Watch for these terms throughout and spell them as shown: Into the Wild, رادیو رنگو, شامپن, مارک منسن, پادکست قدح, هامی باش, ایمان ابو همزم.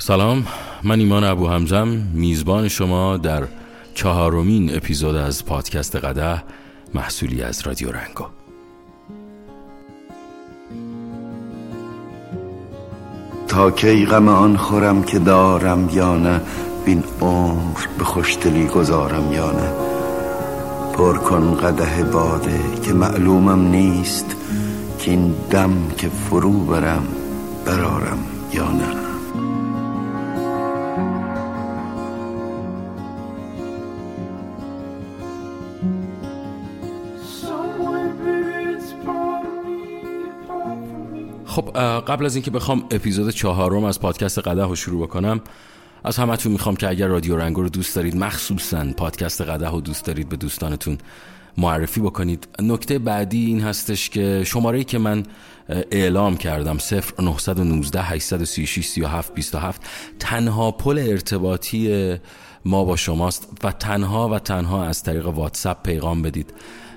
سلام، من ایمان ابو همزم، میزبان شما در 4مین اپیزود از پادکست قدح، محصولی از رادیو رنگو. تا کی غم آن خورم که دارم یا نه، بین عمر به خوشدلی گذارم یا نه. پر کن قدح باده که معلومم نیست، که این دم که فرو برم برارم یا نه. خب قبل از اینکه بخوام اپیزود 4 از پادکست قدح رو شروع بکنم، از همتون میخوام که اگر رادیو رنگو رو دوست دارید، مخصوصاً پادکست قدح رو دوست دارید، به دوستانتون معرفی بکنید. نکته بعدی این هستش که شماره‌ای که من اعلام کردم 0919 836 3727 تنها پل ارتباطی ما با شماست و تنها از طریق واتساپ پیغام بدید.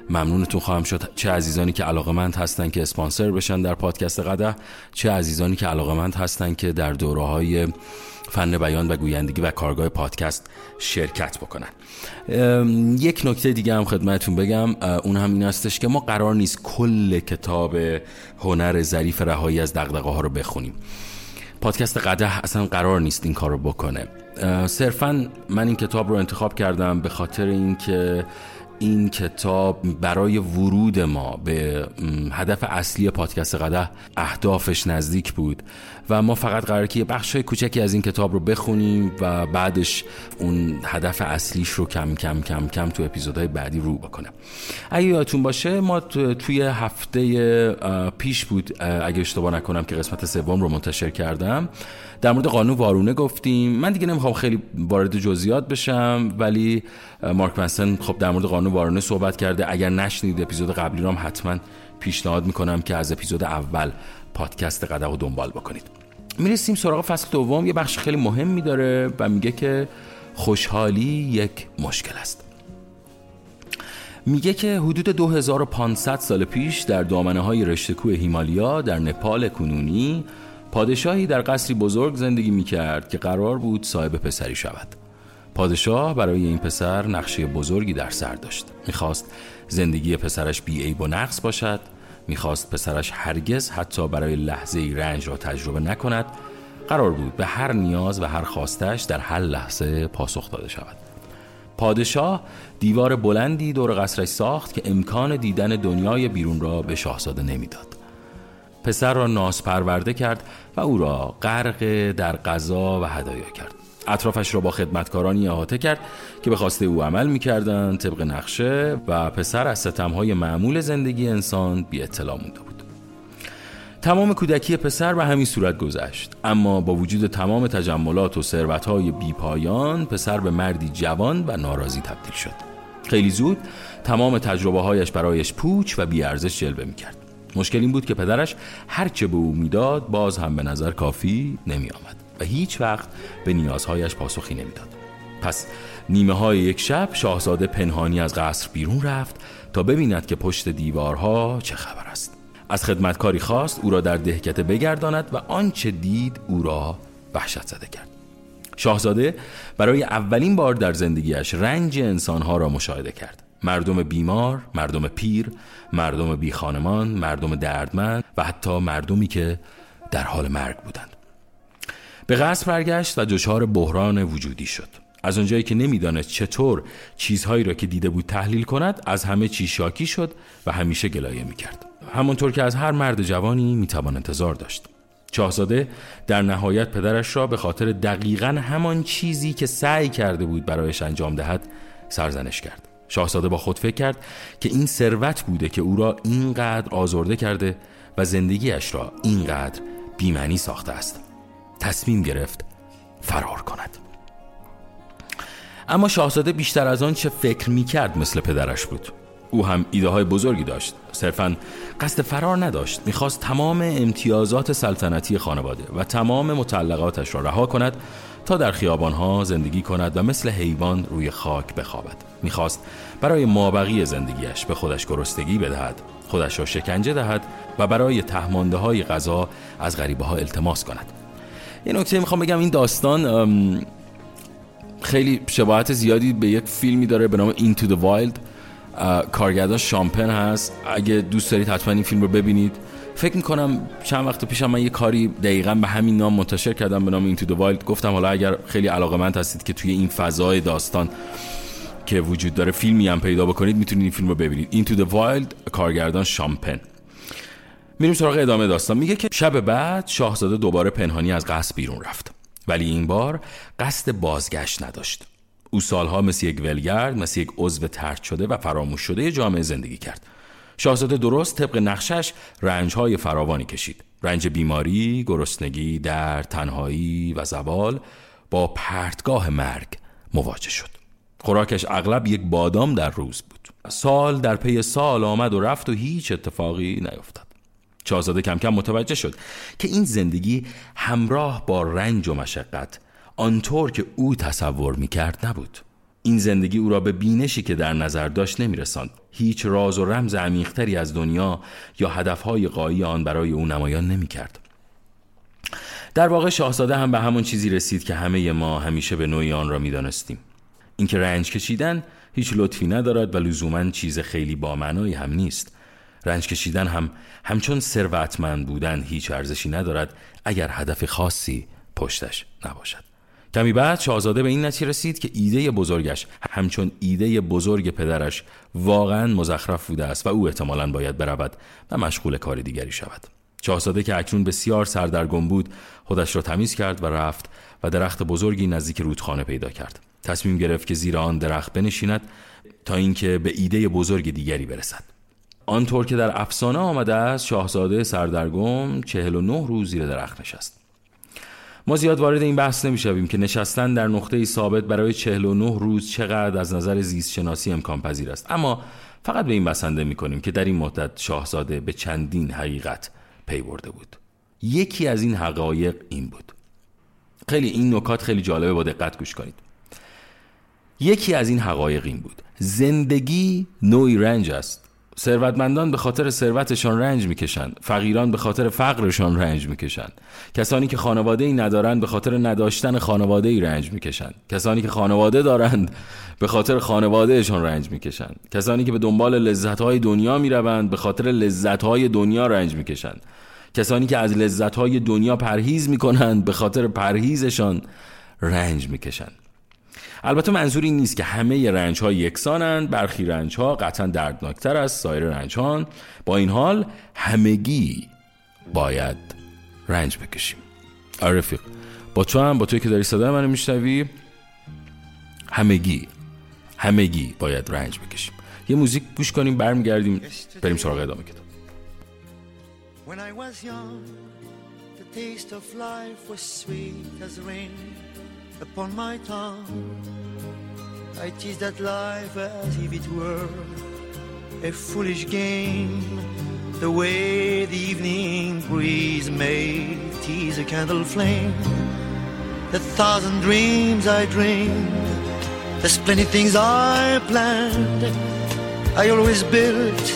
ممنونتون خواهم شد، چه عزیزانی که علاقه‌مند هستن که اسپانسر بشن در پادکست قدح، چه عزیزانی که علاقه‌مند هستن که در دوره‌های فن بیان و گویندگی و کارگاه پادکست شرکت بکنن. یک نکته دیگه هم خدمتتون بگم، اون هم این هستش که ما قرار نیست کل کتاب هنر ظریف رهایی از دغدغه‌ها رو بخونیم. پادکست قدح اصلا قرار نیست این کار رو بکنه. صرفاً من این کتاب رو انتخاب کردم به خاطر اینکه این کتاب برای ورود ما به هدف اصلی پادکست قدح اهدافش نزدیک بود و ما فقط قراره که بخشای کوچکی از این کتاب رو بخونیم و بعدش اون هدف اصلیش رو کم کم کم کم تو اپیزودهای بعدی رو بکنم. اگه یادتون باشه ما توی هفته پیش بود، اگه اشتباه نکنم، که قسمت 3 رو منتشر کردم. در مورد قانون وارونه گفتیم. من دیگه نمیخوام خیلی وارد جزئیات بشم، ولی مارک منسن خب در مورد قانون وارونه صحبت کرده. اگر نشنید اپیزود قبلی رو هم حتما پیشنهاد میکنم که از اپیزود اول پادکست قدح رو دنبال بکنید. میرسیم سراغ فصل 2، یه بخش خیلی مهمی داره و میگه که خوشحالی یک مشکل است. میگه که حدود 2500 سال پیش در دامنه های رشته‌کوه هیمالیا در نپال کنونی پادشاهی در قصری بزرگ زندگی میکرد که قرار بود صاحب پسری شود. پادشاه برای این پسر نقشه بزرگی در سر داشت. میخواست زندگی پسرش بی‌عیب و نقص باشد، میخواست پسرش هرگز حتی برای لحظه‌ای رنج را تجربه نکند. قرار بود به هر نیاز و هر خواستش در هر لحظه پاسخ داده شود. پادشاه دیوار بلندی دور قصرش ساخت که امکان دیدن دنیای بیرون را به شاهزاده نمیداد. پسر را نازپرورده کرد و او را غرق در غذا و هدایا کرد. اطرافش را با خدمتکارانی احاطه کرد که به خواسته او عمل می‌کردند طبق نقشه و پسر از ستم‌های معمول زندگی انسان بی اطلاع مونده بود. تمام کودکی پسر به همین صورت گذشت، اما با وجود تمام تجملات و ثروت‌های بی‌پایان پسر به مردی جوان و ناراضی تبدیل شد. خیلی زود تمام تجربه‌هایش برایش پوچ و بی‌ارزش جلوه می‌کرد. مشکل این بود که پدرش هرچه به او میداد باز هم به نظر کافی نمی آمد و هیچ وقت به نیازهایش پاسخی نمی داد. پس نیمه های یک شب شاهزاده پنهانی از قصر بیرون رفت تا ببیند که پشت دیوارها چه خبر است. از خدمتکاری خواست او را در دهکده بگرداند و آنچه دید او را وحشت زده کرد. شاهزاده برای اولین بار در زندگیش رنج انسانها را مشاهده کرد. مردم بیمار، مردم پیر، مردم بی خانمان، مردم دردمند و حتی مردمی که در حال مرگ بودند. به قصر برگشت و دچار بحران وجودی شد. از اونجایی که نمیداند چطور چیزهایی را که دیده بود تحلیل کند، از همه چیز شاکی شد و همیشه گلایه میکرد، همونطور که از هر مرد جوانی میتوان انتظار داشت. شاهزاده در نهایت پدرش را به خاطر دقیقاً همان چیزی که سعی کرده بود برایش انجام دهد سرزنش کرد. شاهزاده با خود فکر کرد که این ثروت بوده که او را اینقدر آزرده کرده و زندگیش را اینقدر بی‌معنی ساخته است. تصمیم گرفت فرار کند. اما شاهزاده بیشتر از آن چه فکر می‌کرد مثل پدرش بود. او هم ایده‌های بزرگی داشت، صرفاً قصد فرار نداشت. می‌خواست تمام امتیازات سلطنتی خانواده و تمام متعلقاتش را رها کند تا در خیابان‌ها زندگی کند و مثل حیوان روی خاک بخوابد. می‌خواست برای مابقی زندگیش به خودش گرسنگی بدهد، خودش را شکنجه دهد و برای تهمانده‌های غذا از غریبه‌ها التماس کند. یه نکته میخوام بگم، این داستان خیلی شباهت زیادی به یک فیلمی داره به نام Into the Wild، کارگردانش شامپن هست. اگه دوست دارید حتما این فیلم رو ببینید. فکر میکنم چند وقت پیش من یه کاری دقیقاً به همین نام منتشر کردم به نام Into the Wild. گفتم حالا اگر خیلی علاقه‌مند هستید که توی این فضای داستان که وجود داره فیلمی هم پیدا بکنید، میتونید این فیلم رو ببینید. Into the Wild، کارگردان شامپن. میریم سراغ ادامه داستان. میگه که شب بعد شاهزاده دوباره پنهانی از قصر بیرون رفت، ولی این بار قصد بازگشت نداشت. او سالها مثل یک ولگرد، مثل یک عضو طرد شده و فراموش شده جامعه زندگی کرد. شاهزاده درست طبق نقشش رنج‌های فراوانی کشید. رنج بیماری، گرسنگی، درد، تنهایی و زوال. با پرتگاه مرگ مواجه شد. خوراکش اغلب یک بادام در روز بود. سال در پی سال آمد و رفت و هیچ اتفاقی نیفتاد. شاهزاده کم کم متوجه شد که این زندگی همراه با رنج و مشقت آنطور که او تصور می‌کرد نبود. این زندگی او را به بینشی که در نظر داشت نمی‌رساند. هیچ راز و رمز عمیق‌تری از دنیا یا هدف‌های غایی آن برای او نمایان نمی‌کرد. در واقع شاهزاده هم به همون چیزی رسید که همه ما همیشه به نوعی آن را می‌دانستیم. اینکه رنج کشیدن هیچ لطفی ندارد و لزوماً چیز خیلی بامعنایی هم نیست. رنج کشیدن همچون ثروتمند بودن هیچ ارزشی ندارد اگر هدف خاصی پشتش نباشد. کمی بعد شاهزاده به این نتیجه رسید که ایده بزرگش همچون ایده بزرگ پدرش واقعاً مزخرف بوده است و او احتمالاً باید برود و مشغول کار دیگری شود. شاهزاده که اکنون بسیار سردرگم بود، خودش را تمیز کرد و رفت و درخت بزرگی نزدیک رودخانه پیدا کرد. تصمیم گرفت که زیر آن درخت بنشیند تا اینکه به ایده بزرگ دیگری برسد. آنطور که در افسانه آمده است، شاهزاده سردرگم 49 روز زیر درخت نشست. ما زیاد وارد این بحث نمی‌شویم که نشستن در نقطه‌ای ثابت برای 49 روز چقدر از نظر زیست شناسی امکان پذیر است، اما فقط به این بسنده می‌کنیم که در این مدت شاهزاده به چندین حقیقت پی برده بود. یکی از این حقایق این بود. خیلی این نکات خیلی جالبه، با دقت گوش کنید. یکی از این حقایق این بود: زندگی نوعی رنج است. ثروتمندان به خاطر ثروتشان رنج میکشند، فقیران به خاطر فقرشان رنج میکشند، کسانی که خانواده‌ای ندارند به خاطر نداشتن خانواده‌ای رنج میکشند، کسانی که خانواده دارند به خاطر خانواده‌شان رنج میکشند، کسانی که به دنبال لذت‌های دنیا میروند به خاطر لذت‌های دنیا رنج میکشند، کسانی که از لذت‌های دنیا پرهیز میکنند به خاطر پرهیزشان رنج میکشند. البته منظور این نیست که همه رنج‌ها یکسانند. برخی رنج‌ها قطعاً دردناکتر از سایر رنج‌ها. با این حال همگی باید رنج بکشیم. آره رفیق، با توی که داری صدای منو میشنوی، همگی باید رنج بکشیم. یه موزیک گوش کنیم، برمیگردیم بریم سراغ ادامه کتاب. When I was young the taste of life was sweet as rain upon my tongue. I tease that life as if it were a foolish game. The way the evening breeze may tease a candle flame. The thousand dreams I dreamed, the splendid things I planned, I always built,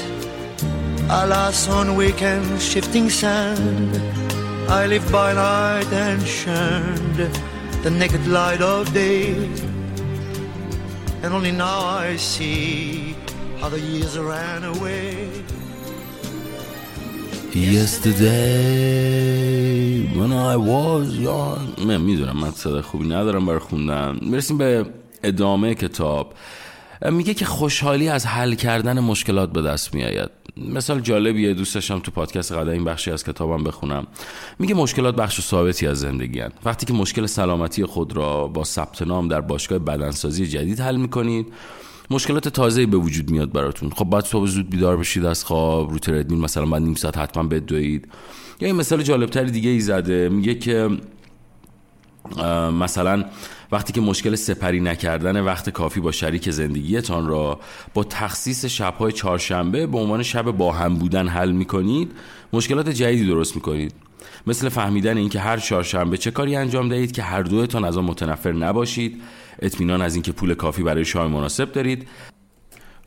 alas on weak and shifting sand. I lived by night and shunned the naked light of day, and only now I see how the years ran away. Yesterday when I was young. من میدونم من صدای خوبی ندارم برای خوندن. میرسیم به ادامه کتاب. میگه که خوشحالی از حل کردن مشکلات به دست میآید. مثال جالبیه، دوست داشتم تو پادکست قدح این بخشی از کتابم بخونم. میگه مشکلات بخش ثابتی از زندگی هست. وقتی که مشکل سلامتی خود را با ثبت نام در باشگاه بدنسازی جدید حل میکنید، مشکلات تازه‌ای به وجود میاد براتون. خب باید صبح زود بیدار بشید از خواب، رو تردمیل مثلا بعد نیم ساعت حتما بدوید. یا این مثال جالبتر دیگه ای زده، میگه که مثلا وقتی که مشکل سپری نکردن وقت کافی با شریک زندگیتان را با تخصیص شب‌های چهارشنبه به عنوان شب با هم بودن حل می‌کنید، مشکلات جدیدی درست می‌کنید. مثل فهمیدن اینکه هر چهارشنبه چه کاری انجام دهید که هر دوتان از آن متنفر نباشید، اطمینان از اینکه پول کافی برای شام مناسب دارید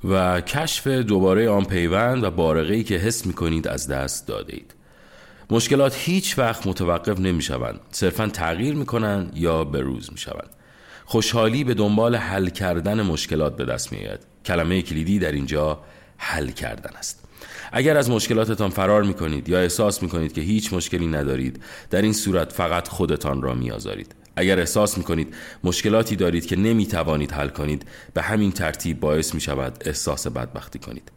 و کشف دوباره آن پیوند و بارقه‌ای که حس می‌کنید از دست دادید. مشکلات هیچ وقت متوقف نمیشوند، صرفاً تغییر میکنند یا بروز میشوند. خوشحالی به دنبال حل کردن مشکلات به دست میآید. کلمه کلیدی در اینجا حل کردن است. اگر از مشکلاتتان فرار میکنید یا احساس میکنید که هیچ مشکلی ندارید، در این صورت فقط خودتان را میآزارید. اگر احساس میکنید مشکلاتی دارید که نمیتوانید حل کنید، به همین ترتیب باعث میشود احساس بدبختی کنید.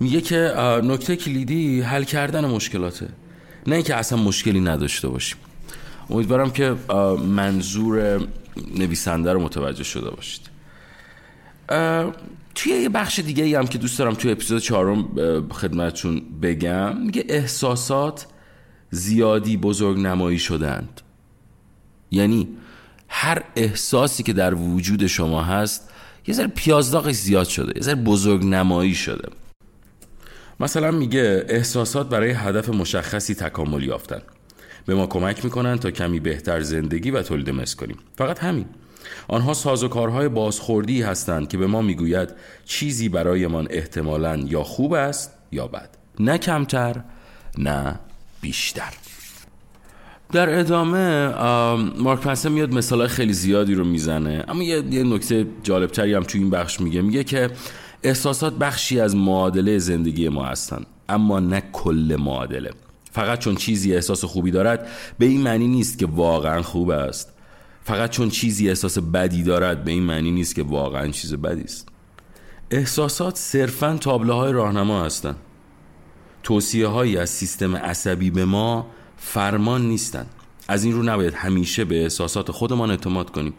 میگه که نکته کلیدی حل کردن مشکلاته، نه اینکه اصلا مشکلی نداشته باشیم. امیدوارم که منظور نویسنده رو متوجه شده باشید. توی یه بخش دیگه ای هم که دوست دارم توی اپیزود 4 خدمتتون بگم، میگه احساسات زیادی بزرگ نمایی شدند. یعنی هر احساسی که در وجود شما هست یه ذره پیازداغش زیاد شده، یه ذره بزرگ نمایی شده. مثلا میگه احساسات برای هدف مشخصی تکامل یافتن، به ما کمک میکنن تا کمی بهتر زندگی و تولید مثل کنیم. فقط همین. آنها سازوکارهای بازخوردی هستند که به ما میگوید چیزی برایمان احتمالاً یا خوب است یا بد، نه کمتر نه بیشتر. در ادامه مارک منسن میاد مثالای خیلی زیادی رو میزنه، اما یه نکته جالبتری هم تو این بخش میگه که احساسات بخشی از معادله زندگی ما هستند، اما نه کل معادله. فقط چون چیزی احساس خوبی دارد به این معنی نیست که واقعا خوب است. فقط چون چیزی احساس بدی دارد به این معنی نیست که واقعا چیز بدی است. احساسات صرفا تابلوهای راهنما هستند. توصیه‌هایی از سیستم عصبی به ما فرمان نیستند. از این رو نباید همیشه به احساسات خودمان اعتماد کنیم.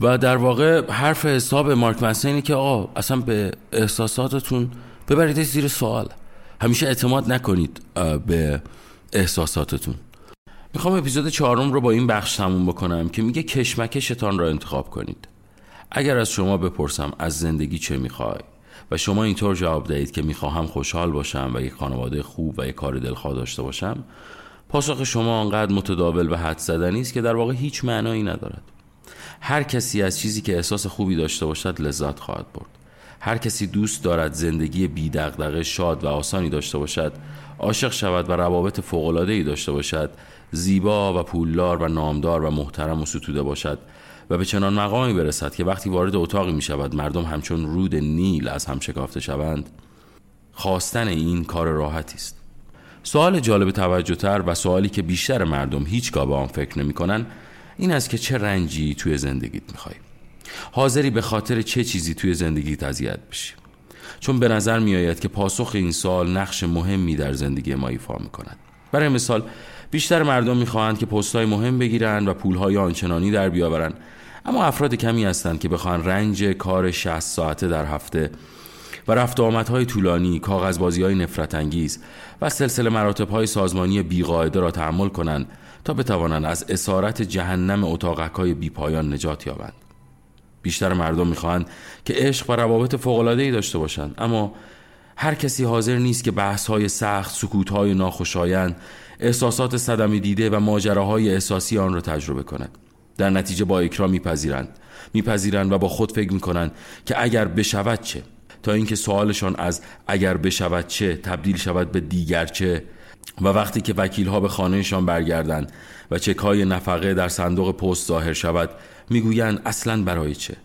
و در واقع حرف حساب مارک منسن اینه که آقا اصلا به احساساتتون ببریدش زیر سوال. همیشه اعتماد نکنید به احساساتتون. میخوام اپیزود 4 رو با این بخش تموم بکنم که میگه کشمکشتان را انتخاب کنید. اگر از شما بپرسم از زندگی چه میخوای و شما اینطور جواب دهید که میخواهم خوشحال باشم و یک خانواده خوب و یک کار دلخواه داشته باشم، پاسخ شما آنقدر متداول و حد زدنی است که در واقع هیچ معنایی ندارد. هر کسی از چیزی که احساس خوبی داشته باشد لذت خواهد برد. هر کسی دوست دارد زندگی بی دغدغه شاد و آسانی داشته باشد، عاشق شود و روابط فوق‌العاده‌ای داشته باشد، زیبا و پولدار و نامدار و محترم و ستوده باشد و به چنان مقامی برسد که وقتی وارد اتاقی می شود مردم همچون رود نیل از هم شکافته شوند. خواستن این کار راحتی است. سوال جالب توجه‌تر و سوالی که بیشتر مردم هیچگاه به آن فکر نمی‌کنند این است که چه رنجی توی زندگیت می‌خوای؟ حاضری به خاطر چه چیزی توی زندگیت اذیت بشی؟ چون به نظر می‌آید که پاسخ این سوال نقش مهمی در زندگی ما ایفا می‌کند. برای مثال بیشتر مردم می‌خواهند که پست‌های مهم بگیرند و پول‌های آنچنانی در بیاورند، اما افراد کمی هستند که بخواهند رنج کار 60 ساعته در هفته و رفت و آمدهای طولانی، کاغذبازی‌های نفرت‌انگیز و سلسله مراتب‌های سازمانی بی‌قاعده را تحمل کنند تا بتوانند از اسارت جهنم اتاقک‌های بی‌پایان نجات یابند. بیشتر مردم می‌خواهند که عشق و روابط فوق‌العاده‌ای داشته باشند، اما هر کسی حاضر نیست که بحث‌های سخت، سکوت‌های ناخوشایند، احساسات صدمه دیده و ماجراهای احساسی آن را تجربه کند. در نتیجه با اکراه می‌پذیرند و با خود فکر می‌کنند که اگر بشود چه، تا اینکه سوالشان از اگر بشود چه تبدیل شود به دیگر چه. و وقتی که وکیل‌ها به خانه‌شان برگردند و چک‌های نفقه در صندوق پست ظاهر شود، میگویند اصلاً برای چه؟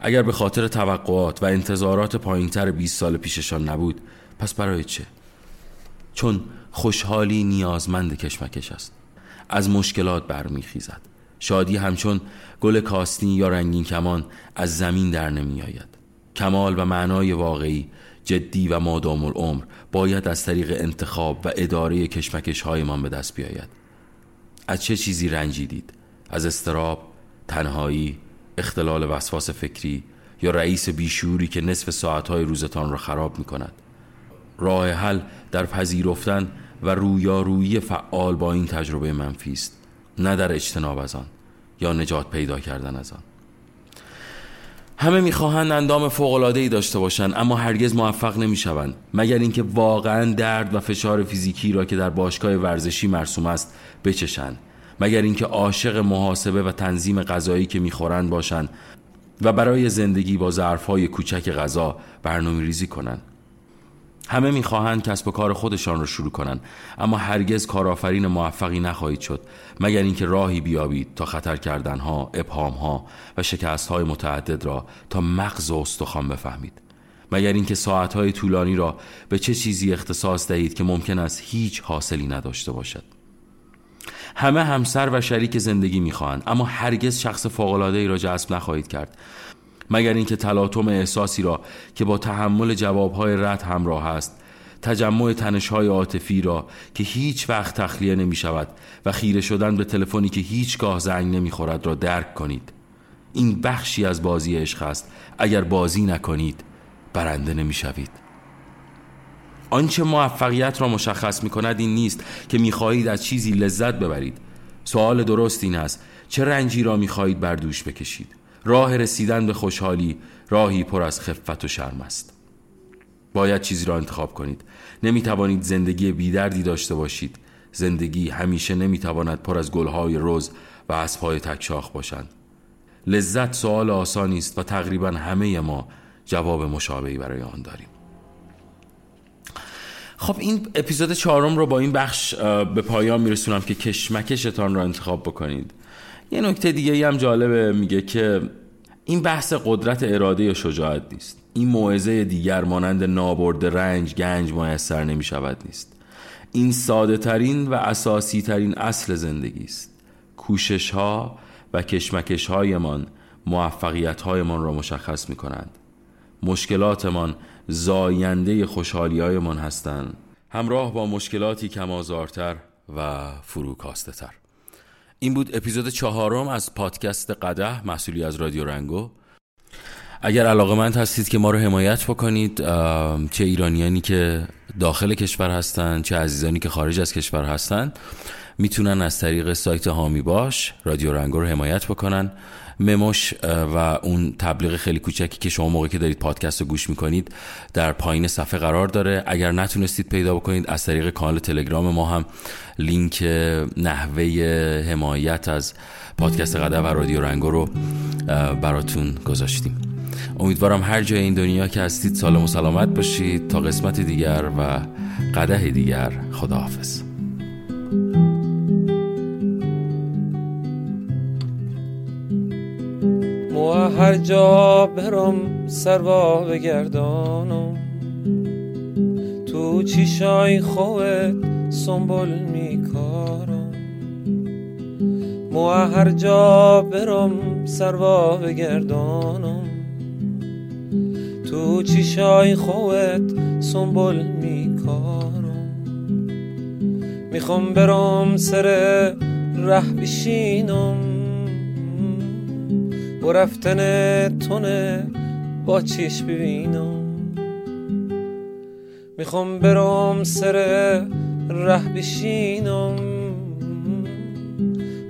اگر به خاطر توقعات و انتظارات پایین‌تر 20 سال پیششان نبود، پس برای چه؟ چون خوشحالی نیازمند کشمکش است. از مشکلات برمیخیزد. شادی همچون گل کاستنی یا رنگین کمان از زمین در نمی‌آید. کمال و معنای واقعی، جدی و مادام العمر باید از طریق انتخاب و اداره کشمکش‌هایمان به دست بیاید. از چه چیزی رنجیدید؟ از اضطراب، تنهایی، اختلال وسواس فکری یا رئیس بیشعوری که نصف ساعت‌های روزتان را خراب می‌کند؟ راه حل در پذیرفتن و رویارویی فعال با این تجربه منفی است، نه در اجتناب از آن یا نجات پیدا کردن از آن. همه میخواهند اندام فوق‌العاده‌ای داشته باشند، اما هرگز موفق نمیشوند، مگر اینکه واقعا درد و فشار فیزیکی را که در باشگاه ورزشی مرسوم است بچشند، مگر اینکه عاشق محاسبه و تنظیم غذایی که میخورند باشند و برای زندگی با ظرف‌های کوچک غذا برنامه‌ریزی کنند. همه میخواهند کسب و کار خودشان را شروع کنند، اما هرگز کارآفرین موفقی نخواهید شد مگر اینکه راهی بیابید تا خطر کردنها، ابهامها و شکستهای متعدد را تا مغز و استخوان بفهمید، مگر اینکه ساعتهای طولانی را به چه چیزی اختصاص دهید که ممکن است هیچ حاصلی نداشته باشد. همه همسر و شریک زندگی میخواهند، اما هرگز شخص فوق‌العاده‌ای را جذب نخواهید کرد مگر اینکه تلاطم احساسی را که با تحمل جوابهای رد همراه است، تجمع تنش‌های عاطفی را که هیچ وقت تخلیه نمی‌شود و خیره شدن به تلفنی که هیچگاه زنگ نمی‌خورد را درک کنید. این بخشی از بازی عشق است. اگر بازی نکنید برنده نمی‌شوید. آنچه موفقیت را مشخص می‌کند این نیست که می‌خواهید از چیزی لذت ببرید. سوال درست این است چه رنجی را می‌خواهید بر دوش بکشید. راه رسیدن به خوشحالی راهی پر از خفت و شرم است. باید چیزی را انتخاب کنید. نمیتوانید زندگی بیدردی داشته باشید. زندگی همیشه نمیتواند پر از گلهای رز و اسبهای تکشاخ باشند. لذت سوال آسانی است و تقریبا همه ما جواب مشابهی برای آن داریم. خب این اپیزود 4 رو با این بخش به پایان میرسونم که کشمکشتان را انتخاب بکنید. یه نکته دیگه ای هم جالبه، میگه که این بحث قدرت اراده یا شجاعت نیست. این موعظه دیگر مانند نابرده رنج گنج میسر نمی شود نیست. این ساده ترین و اساسی ترین اصل زندگی است. کوشش ها و کشمکش های من موفقیت های من را مشخص می کنند. مشکلات من زاینده خوشحالی های من هستند، همراه با مشکلاتی کم آزارتر و فروکاسته تر. این بود اپیزود 4 از پادکست قدح، محصولی از رادیو رنگو. اگر علاقه‌مند هستید که ما رو حمایت بکنید، چه ایرانیانی که داخل کشور هستن چه عزیزانی که خارج از کشور هستن، میتونن از طریق سایت هامی باش رادیو رنگو رو حمایت بکنن. مموش و اون تبلیغ خیلی کوچکی که شما موقعی که دارید پادکست رو گوش میکنید در پایین صفحه قرار داره. اگر نتونستید پیدا بکنید، از طریق کانال تلگرام ما هم لینک نحوه حمایت از پادکست قدح و رادیو رنگو رو براتون گذاشتیم. امیدوارم هر جای این دنیا که هستید سالم و سلامت باشید. تا قسمت دیگر و قدح دیگر، خداحافظ. و هر جا برم سر با بگردانم، تو چیشای خودت سنبول میکارم. و هر جا برم سر با بگردانم، تو چیشای خودت سنبول میکارم. میخوام برم سر ره بشینم، و رفتن تونه با چیش ببینم. میخوام برام سر ره بشینم،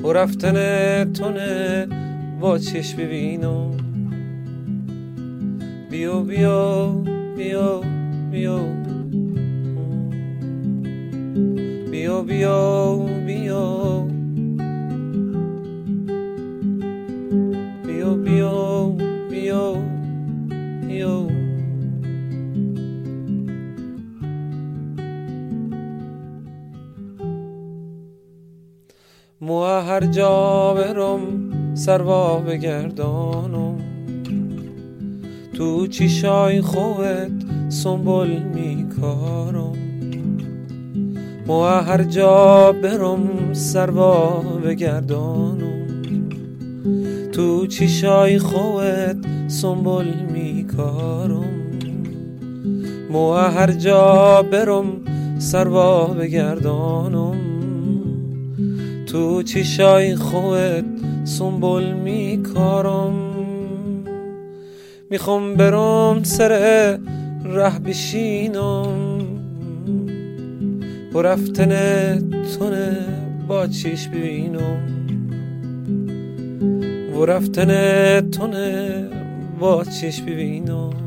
و رفتن تونه با چیش ببینم. بیو بیو بیو بیو بیو بیو بیو Yo, yo, yo. مو هر جا برم سر وا بگردانم، تو چیشای خودت سنبول میکارم. مو هر جا برم سر وا بگردانم، تو چیشای خودت سنبول میکارم. مو هر جا برم سر وا بگردانم، تو چیشای خودت سنبول میکارم. میخوام برم سر ره بشینم، و رفتن تونه با چیش ببینم. و رفتن تونه با چشم ببینم.